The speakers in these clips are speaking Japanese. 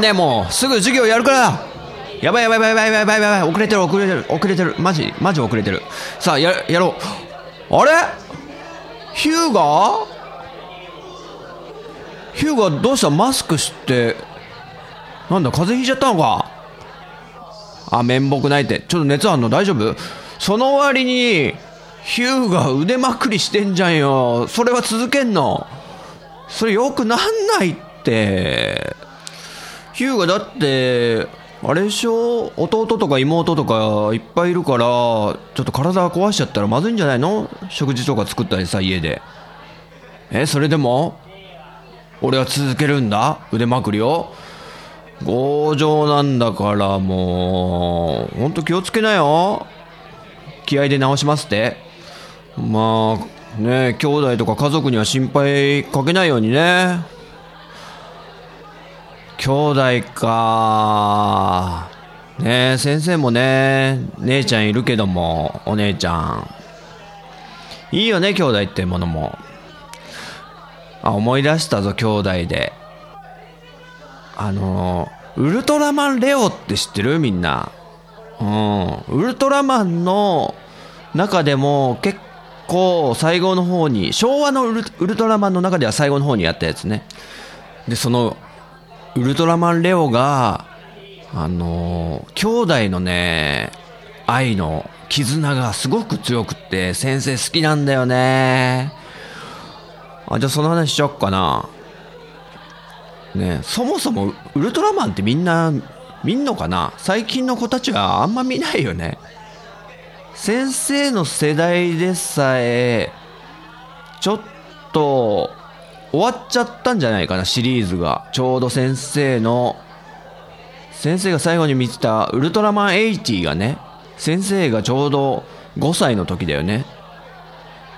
ね、もうすぐ授業やるから、やばい遅れてるマジ遅れてる。さあやろう。あれヒューガーどうした？マスクして、なんだ風邪ひいちゃったのか。あ、面目ないって。ちょっと熱あんの？大丈夫？その割にヒューガー腕まくりしてんじゃんよ。それは続けんの？それよくなんないって。ヒューガだってあれでしょ、弟とか妹とかいっぱいいるからちょっと体壊しちゃったらまずいんじゃないの？食事とか作ったりさ、家で。それでも俺は続けるんだ、腕まくりを。強情なんだから、もうほんと気をつけなよ。気合で治しますって。まあね、兄弟とか家族には心配かけないようにね。兄弟かね。先生もね、姉ちゃんいるけども、お姉ちゃんいいよね、兄弟ってものも。あ、思い出したぞ。兄弟でウルトラマンレオって知ってる？みんな。ウルトラマンの中でも結構最後の方に、昭和のウルトラマンの中では最後の方にやったやつね。でそのウルトラマンレオが兄弟のね、愛の絆がすごく強くって、先生好きなんだよね。あ、じゃあその話しちゃおっかな。ね、そもそもウルトラマンってみんな見んのかな？最近の子たちはあんま見ないよね。先生の世代でさえちょっと終わっちゃったんじゃないかな、シリーズが。ちょうど先生が最後に見てたウルトラマン80がね、先生がちょうど5歳の時だよね。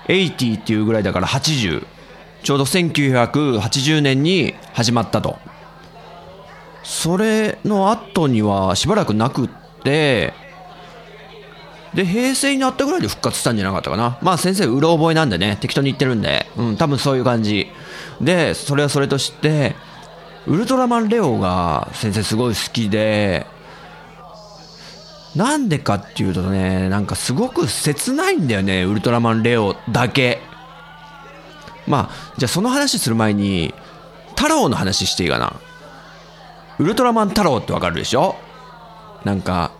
80っていうぐらいだから80、ちょうど1980年に始まったと。それの後にはしばらくなくって、で平成になったぐらいで復活したんじゃなかったかな。まあ先生うろ覚えなんでね、適当に言ってるんで、多分そういう感じで。それはそれとして、ウルトラマンレオが先生すごい好きで、なんでかっていうとね、なんかすごく切ないんだよね、ウルトラマンレオだけ。まあじゃあその話する前に太郎の話していいかな。ウルトラマン太郎ってわかるでしょ？なんか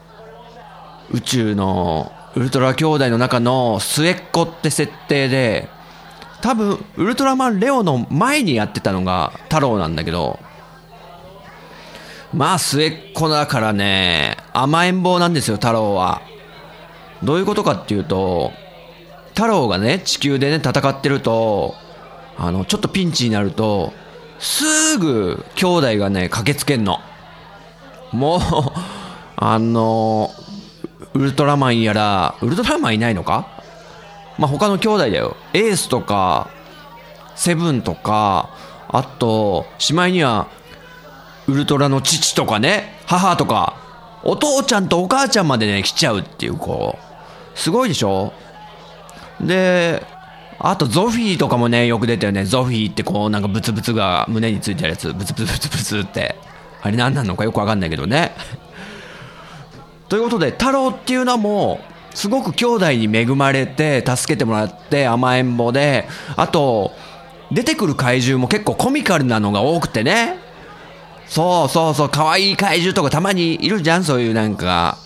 宇宙のウルトラ兄弟の中の末っ子って設定で、多分ウルトラマンレオの前にやってたのが太郎なんだけど、まあ末っ子だからね、甘えん坊なんですよ太郎は。どういうことかっていうと、太郎がね地球でね戦ってると、ちょっとピンチになるとすぐ兄弟がね駆けつけんの。もうウルトラマンやら、ウルトラマンいないのか、まあ他の兄弟だよ。エースとかセブンとか、あとしまいにはウルトラの父とかね、母とかお父ちゃんとお母ちゃんまでね来ちゃうっていう子、すごいでしょ。であとゾフィーとかもねよく出たよね。ゾフィーってこうなんかブツブツが胸についてるやつ、ブツブツブツブツって、あれ何なのかよくわかんないけどね。ということで太郎っていうのはもうすごく兄弟に恵まれて、助けてもらって甘えん坊で、あと出てくる怪獣も結構コミカルなのが多くてね。そうそうそう、可愛い怪獣とかたまにいるじゃん、そういうなんか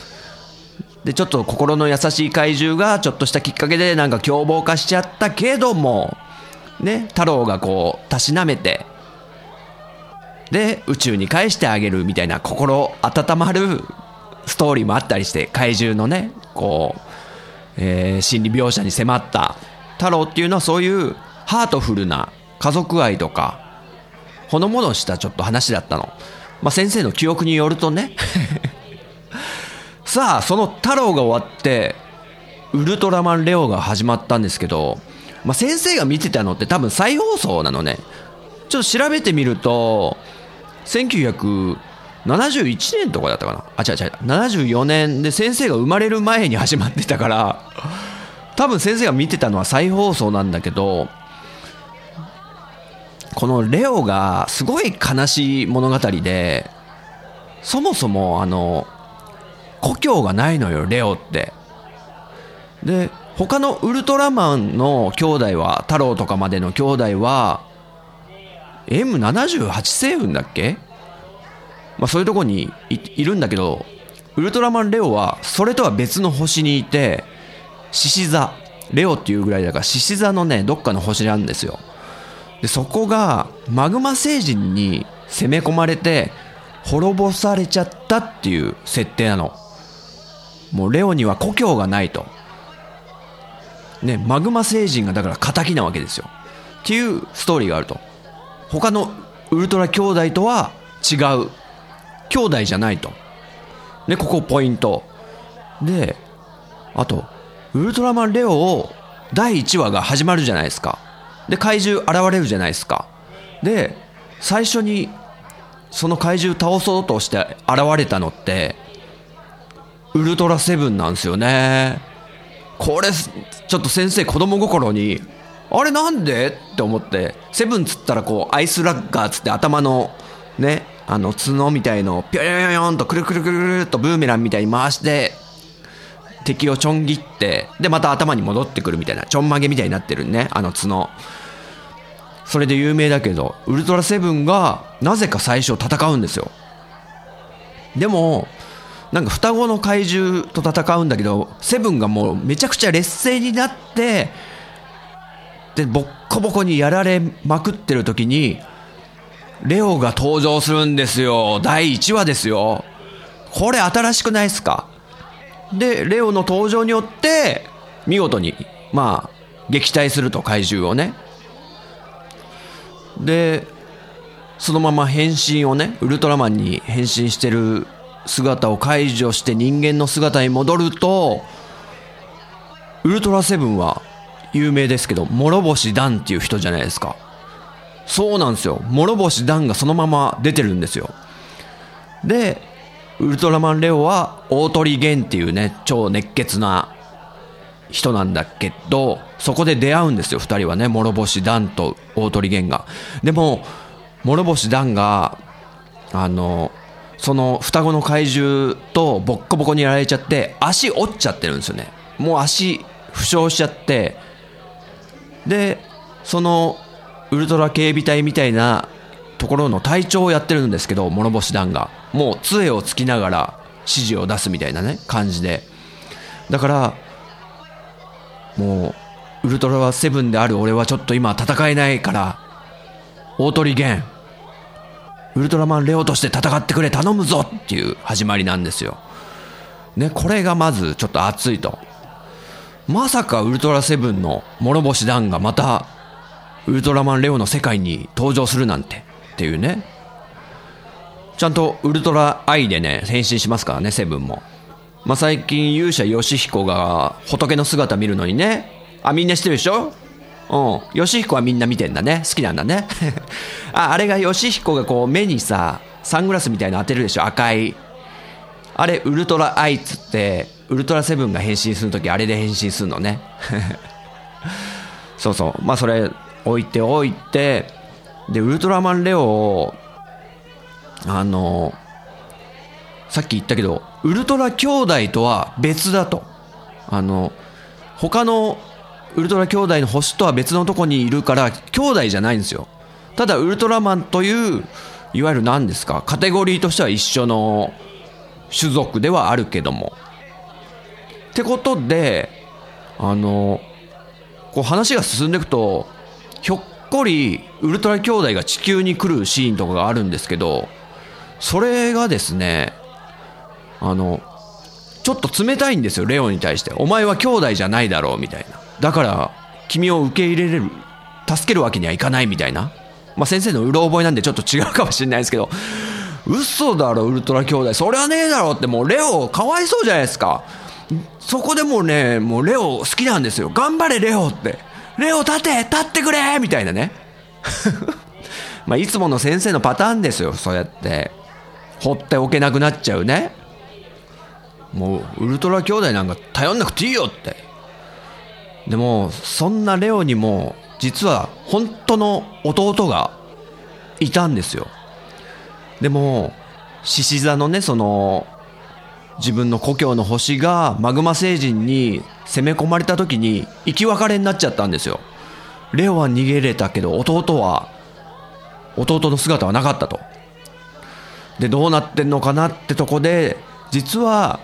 でちょっと心の優しい怪獣がちょっとしたきっかけでなんか凶暴化しちゃったけどもね、太郎がこうたしなめてで宇宙に返してあげるみたいな心温まるストーリーもあったりして、怪獣のねこう、心理描写に迫った太郎っていうのはそういうハートフルな家族愛とかほのぼのしたちょっと話だったの、まあ、先生の記憶によるとねさあその太郎が終わってウルトラマンレオが始まったんですけど、まあ、先生が見てたのって多分再放送なのね。ちょっと調べてみると1971年とかだったかな、あ、違う74年で先生が生まれる前に始まってたから多分先生が見てたのは再放送なんだけど、このレオがすごい悲しい物語で、そもそも故郷がないのよレオって。で他のウルトラマンの兄弟は、太郎とかまでの兄弟は M78 星雲だっけ、まあ、そういうとこに いるんだけど、ウルトラマンレオはそれとは別の星にいて、獅子座、レオっていうぐらいだから獅子座のねどっかの星なんですよ。でそこがマグマ星人に攻め込まれて滅ぼされちゃったっていう設定なの。もうレオには故郷がないとね、マグマ星人がだから仇なわけですよっていうストーリーがあると。他のウルトラ兄弟とは違う兄弟じゃないと。でここポイントで、あとウルトラマンレオを第1話が始まるじゃないですか。で怪獣現れるじゃないですか。で最初にその怪獣倒そうとして現れたのってウルトラセブンなんですよね。これちょっと先生子供心にあれなんでって思って、セブンつったらこうアイスラッガーつって頭のね角みたいのピョヨヨヨンとくるくるくるくるっとブーメランみたいに回して敵をちょん切って、でまた頭に戻ってくるみたいなちょんまげみたいになってるね、あの角。それで有名だけどウルトラセブンがなぜか最初戦うんですよ。でもなんか双子の怪獣と戦うんだけど、セブンがもうめちゃくちゃ劣勢になって、でボッコボコにやられまくってる時にレオが登場するんですよ。第1話ですよ。これ新しくないですか。でレオの登場によって見事にまあ撃退すると怪獣をね。でそのまま変身をね、ウルトラマンに変身してる姿を解除して人間の姿に戻ると、ウルトラセブンは有名ですけど諸星団っていう人じゃないですか。そうなんですよ、諸星団がそのまま出てるんですよ。でウルトラマンレオは大鳥源っていうね超熱血な人なんだけど、そこで出会うんですよ2人はね、諸星団と大鳥源が。でも諸星団がその双子の怪獣とボッコボコにやられちゃって足折っちゃってるんですよね。もう足負傷しちゃって、でそのウルトラ警備隊みたいなところの隊長をやってるんですけど、諸星団がもう杖をつきながら指示を出すみたいなね感じで、だからもうウルトラセブンである俺はちょっと今戦えないから大鳥源ウルトラマンレオとして戦ってくれ頼むぞっていう始まりなんですよ、ね、これがまずちょっと熱いと。まさかウルトラセブンの諸星団がまたウルトラマンレオの世界に登場するなんてっていうね。ちゃんとウルトラアイでね変身しますからねセブンも、まあ、最近勇者ヨシヒコが仏の姿見るのにね、あみんな知ってるでしょ。うん、ヨシヒコはみんな見てんだね、好きなんだねあれがヨシヒコがこう目にさサングラスみたいなの当てるでしょ、赤いあれウルトラアイっつってウルトラセブンが変身するときあれで変身するのねそうそう、まあそれ置いておいて、でウルトラマンレオをさっき言ったけどウルトラ兄弟とは別だと、他のウルトラ兄弟の星とは別のとこにいるから兄弟じゃないんですよ。ただウルトラマンといういわゆる何ですかカテゴリーとしては一緒の種族ではあるけども、ってことで、こう話が進んでいくと、ひょっこりウルトラ兄弟が地球に来るシーンとかがあるんですけど、それがですね、ちょっと冷たいんですよ、レオンに対して。お前は兄弟じゃないだろうみたいな、だから君を受け入れる、助けるわけにはいかないみたいな。まあ先生のうろ覚えなんでちょっと違うかもしれないですけど、嘘だろウルトラ兄弟、そりゃねえだろって、もうレオかわいそうじゃないですか。そこでもうね、もうレオ好きなんですよ。頑張れレオって、レオ立ってくれみたいなねまあいつもの先生のパターンですよ。そうやって放っておけなくなっちゃうね。もうウルトラ兄弟なんか頼んなくていいよって。でもそんなレオにも実は本当の弟がいたんですよ。でも獅子座のね、その自分の故星の星がマグマ星人に攻め込まれた時に生き別れになっちゃったんですよ。レオは逃げれたけど弟の姿はなかったと。でどうなってんのかなってとこで、実は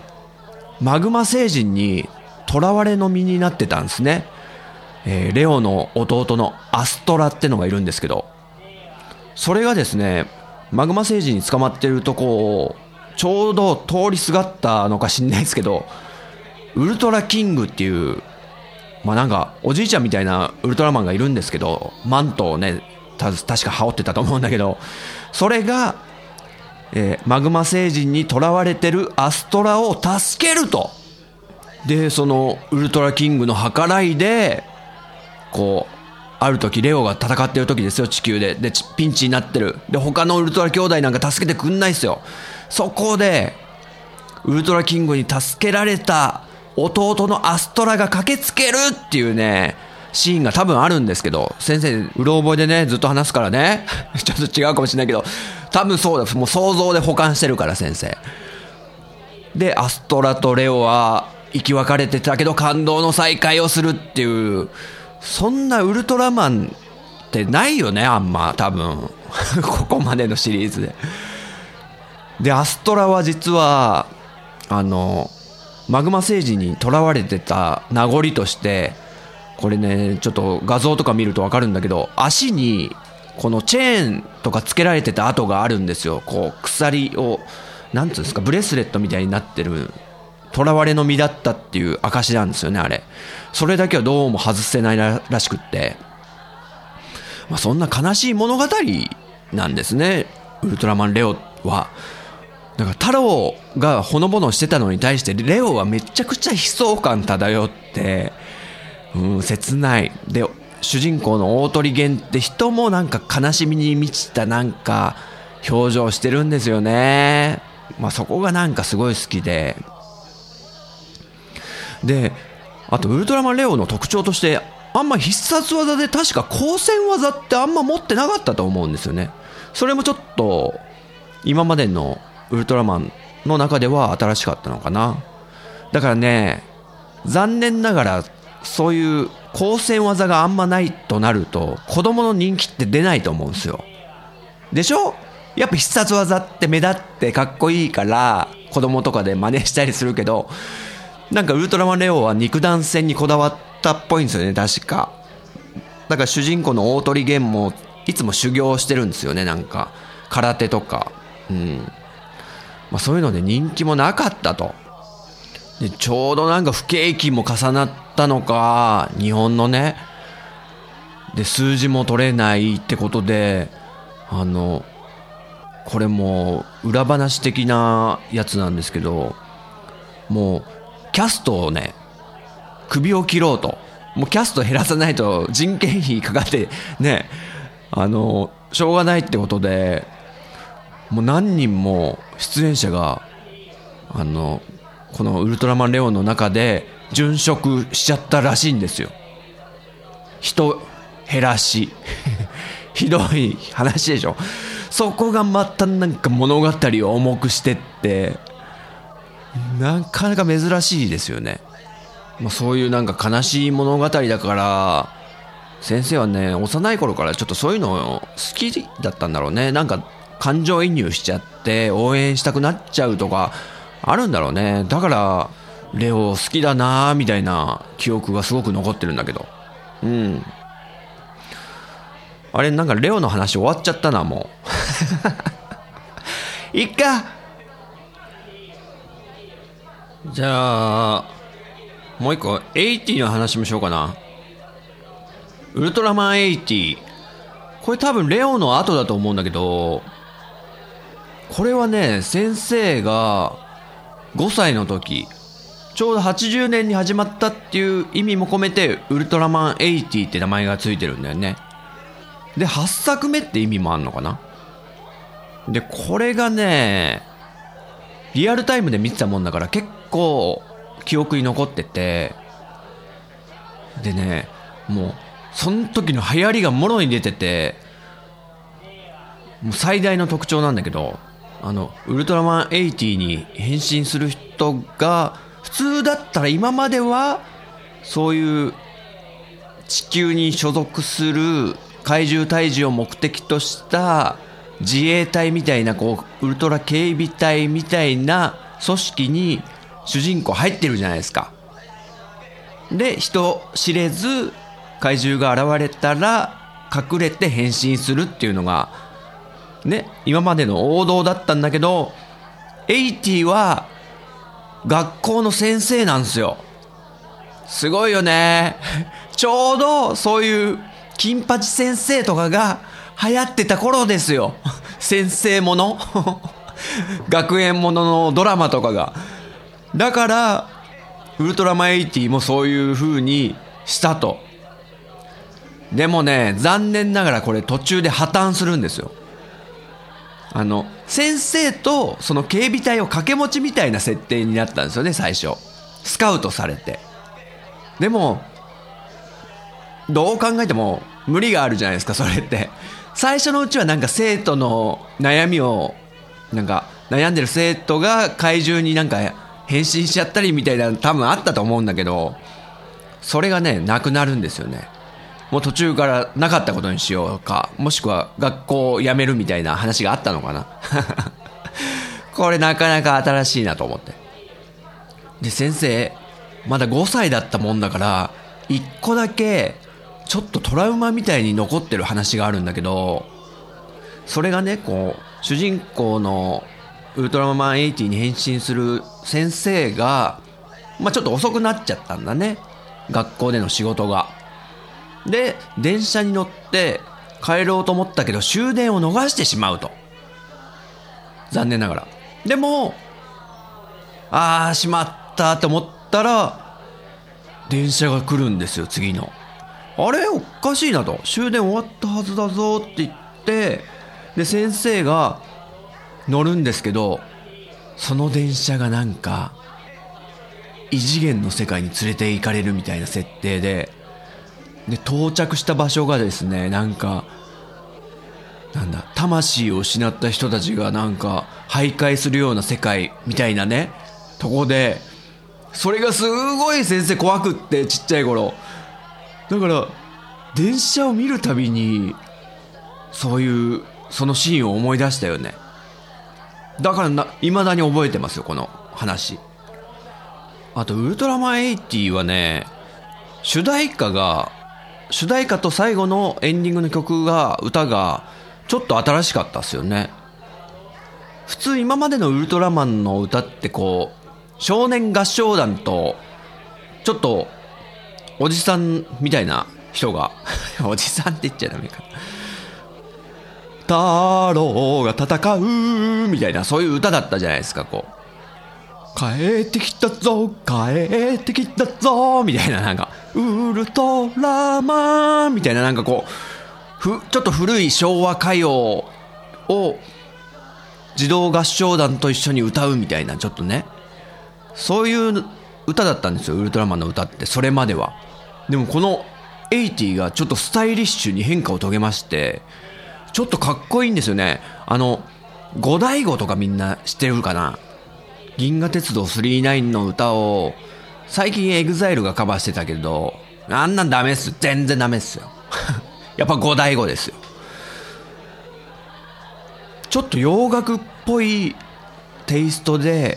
マグマ星人に囚われの身になってたんですね。レオの弟のアストラってのがいるんですけど、それがですね、マグマ星人に捕まってるとこをちょうど通りすがったのか知んないですけど、ウルトラキングっていう、まあなんかおじいちゃんみたいなウルトラマンがいるんですけど、マントをね確か羽織ってたと思うんだけど、それが、マグマ星人に囚われてるアストラを助けると。でそのウルトラキングの計らいで、こうある時レオが戦ってる時ですよ、地球で。でピンチになってる。で他のウルトラ兄弟なんか助けてくんないですよ。そこでウルトラキングに助けられた弟のアストラが駆けつけるっていうねシーンが多分あるんですけど、先生うろ覚えでねずっと話すからねちょっと違うかもしれないけど、多分そうだ、もう想像で保管してるから先生。でアストラとレオは生き別れてたけど感動の再会をするっていう、そんなウルトラマンってないよね、あんま多分ここまでのシリーズで。でアストラは実はマグマ星人に囚われてた名残として、これねちょっと画像とか見ると分かるんだけど、足にこのチェーンとかつけられてた跡があるんですよ。こう鎖をなんていうんですか、ブレスレットみたいになってる、囚われの身だったっていう証なんですよね、あれ。それだけはどうも外せないらしくって、まあ、そんな悲しい物語なんですねウルトラマンレオは。だから太郎がほのぼのしてたのに対してレオはめちゃくちゃ悲壮感漂って、うん、切ない。で主人公の大鳥源って人もなんか悲しみに満ちたなんか表情してるんですよね。まあ、そこがなんかすごい好きで、であとウルトラマンレオの特徴として、あんま必殺技で確か光線技ってあんま持ってなかったと思うんですよね。それもちょっと今までのウルトラマンの中では新しかったのかな。だからね残念ながらそういう光線技があんまないとなると子供の人気って出ないと思うんですよ。でしょ、やっぱ必殺技って目立ってかっこいいから子供とかで真似したりするけど、なんかウルトラマンレオは肉弾戦にこだわったっぽいんですよね、確か。だから主人公の大鳥源もいつも修行してるんですよね、なんか空手とか、うん。まあそういうので人気もなかったと。でちょうどなんか不景気も重なったのか、日本のね。で数字も取れないってことで、これも裏話的なやつなんですけど、もうキャストをね首を切ろうと、もうキャスト減らさないと人件費かかってね、しょうがないってことで、もう何人も出演者がこのウルトラマンレオの中で殉職しちゃったらしいんですよ。人減らしひどい話でしょ。そこがまたなんか物語を重くしてって、なかなか珍しいですよね。まあ、そういうなんか悲しい物語だから先生はね幼い頃からちょっとそういうの好きだったんだろうね。なんか感情移入しちゃって応援したくなっちゃうとかあるんだろうね。だからレオ好きだなーみたいな記憶がすごく残ってるんだけど、うん。あれなんかレオの話終わっちゃったな、もう。いっか。じゃあもう一個80の話もしようかな。ウルトラマン80。これ多分レオの後だと思うんだけど、これはね、先生が5歳の時、ちょうど80年に始まったっていう意味も込めてウルトラマン80って名前がついてるんだよね。で、8作目って意味もあんのかな。で、これがね、リアルタイムで見てたもんだから結構記憶に残ってて、でね、もうその時の流行りがもろに出てて、もう最大の特徴なんだけど、ウルトラマン80に変身する人が、普通だったら今まではそういう地球に所属する怪獣退治を目的とした自衛隊みたいな、こうウルトラ警備隊みたいな組織に主人公入ってるじゃないですか。で、人知れず怪獣が現れたら隠れて変身するっていうのがね、今までの王道だったんだけど、80は学校の先生なんですよ。すごいよね。ちょうどそういう金八先生とかが流行ってた頃ですよ。先生もの学園もののドラマとかが。だからウルトラマン80もそういう風にしたと。でもね、残念ながらこれ途中で破綻するんですよ。先生とその警備隊を掛け持ちみたいな設定になったんですよね、最初。スカウトされて。でも、どう考えても無理があるじゃないですか、それって。最初のうちはなんか生徒の悩みを、なんか悩んでる生徒が怪獣になんか変身しちゃったりみたいな、多分あったと思うんだけど、それがね、なくなるんですよね。もう途中からなかったことにしようか、もしくは学校を辞めるみたいな話があったのかな。これなかなか新しいなと思って。で、先生まだ5歳だったもんだから、1個だけちょっとトラウマみたいに残ってる話があるんだけど、それがね、こう主人公のウルトラマン80に変身する先生が、ちょっと遅くなっちゃったんだね、学校での仕事が。で、電車に乗って帰ろうと思ったけど終電を逃してしまうと。残念ながら。でも、あーしまったと思ったら電車が来るんですよ、次の。あれおかしいなと、終電終わったはずだぞって言って、で先生が乗るんですけど、その電車がなんか異次元の世界に連れて行かれるみたいな設定で、で到着した場所がですね、なんだ魂を失った人たちがなんか徘徊するような世界みたいなね、とこで、それがすごい先生怖くって、ちっちゃい頃だから、電車を見るたびにそういうそのシーンを思い出したよね。だから未だに覚えてますよ、この話。あとウルトラマン80はね、主題歌と最後のエンディングの歌がちょっと新しかったっすよね。普通今までのウルトラマンの歌ってこう少年合唱団とちょっとおじさんみたいな人がおじさんって言っちゃダメか、太郎が戦うみたいな、そういう歌だったじゃないですか。こう帰ってきたぞ帰ってきたぞみたいな、なんかウルトラマンみたいな、なんかこうちょっと古い昭和歌謡を児童合唱団と一緒に歌うみたいな、ちょっとね、そういう歌だったんですよ、ウルトラマンの歌って、それまでは。でもこの80がちょっとスタイリッシュに変化を遂げまして、ちょっとかっこいいんですよね。ゴダイゴとかみんな知ってるかな、銀河鉄道999の歌を。最近エグザイルがカバーしてたけど、あんなんダメっす、全然ダメっすよ。やっぱ五代五ですよ。ちょっと洋楽っぽいテイストで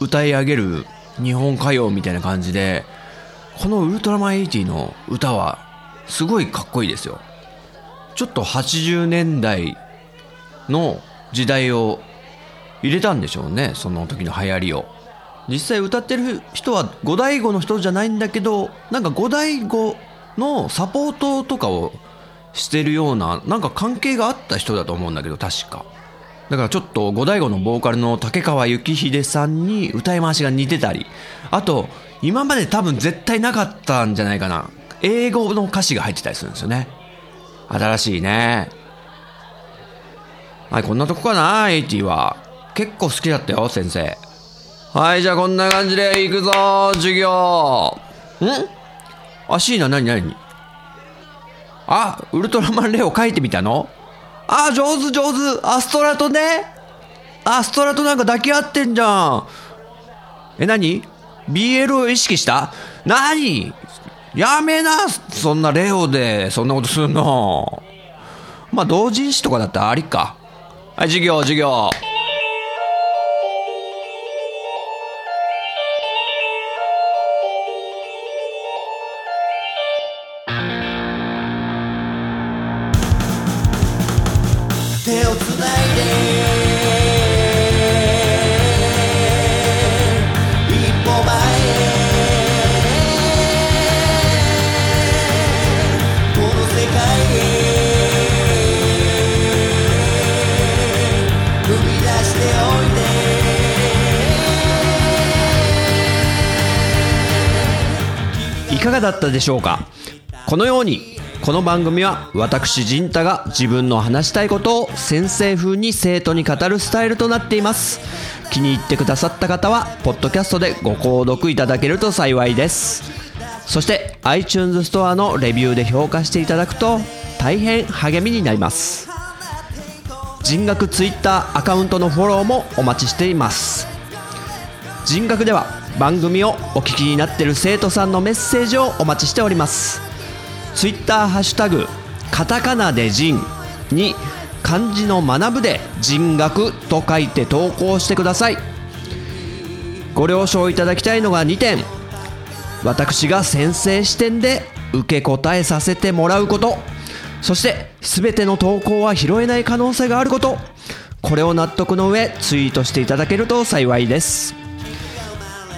歌い上げる日本歌謡みたいな感じで、このウルトラマン80の歌はすごいかっこいいですよ。ちょっと80年代の時代を入れたんでしょうね、その時の流行りを。実際歌ってる人はゴダイゴの人じゃないんだけど、なんかゴダイゴのサポートとかをしてるような、なんか関係があった人だと思うんだけど、確かだからちょっとゴダイゴのボーカルの竹川幸秀さんに歌い回しが似てたり、あと今まで多分絶対なかったんじゃないかな、英語の歌詞が入ってたりするんですよね。新しいね。はい、こんなとこかな。80は結構好きだったよ、先生。はい、じゃあこんな感じで行くぞ授業。ん？あ、シーナ何あ、ウルトラマンレオ書いてみたの？あ、上手。アストラとね、アストラとなんか抱き合ってんじゃん。何？ BL を意識した？何？やめな、そんなレオでそんなことするの。まあ同人誌とかだったらありか。はい、授業。いかがだったでしょうか。このようにこの番組は私仁太が自分の話したいことを先生風に生徒に語るスタイルとなっています。気に入ってくださった方はポッドキャストでご購読いただけると幸いです。そして iTunes ストアのレビューで評価していただくと大変励みになります。人学 Twitter アカウントのフォローもお待ちしています。人学では番組をお聞きになっている生徒さんのメッセージをお待ちしております。ツイッターハッシュタグカタカナで人に漢字の学ぶで人学と書いて投稿してください。ご了承いただきたいのが2点、私が先生視点で受け答えさせてもらうこと、そして全ての投稿は拾えない可能性があること、これを納得の上ツイートしていただけると幸いです。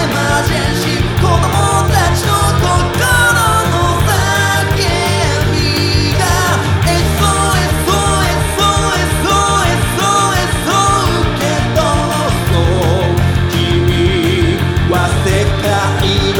Emergency 子供たちの心世界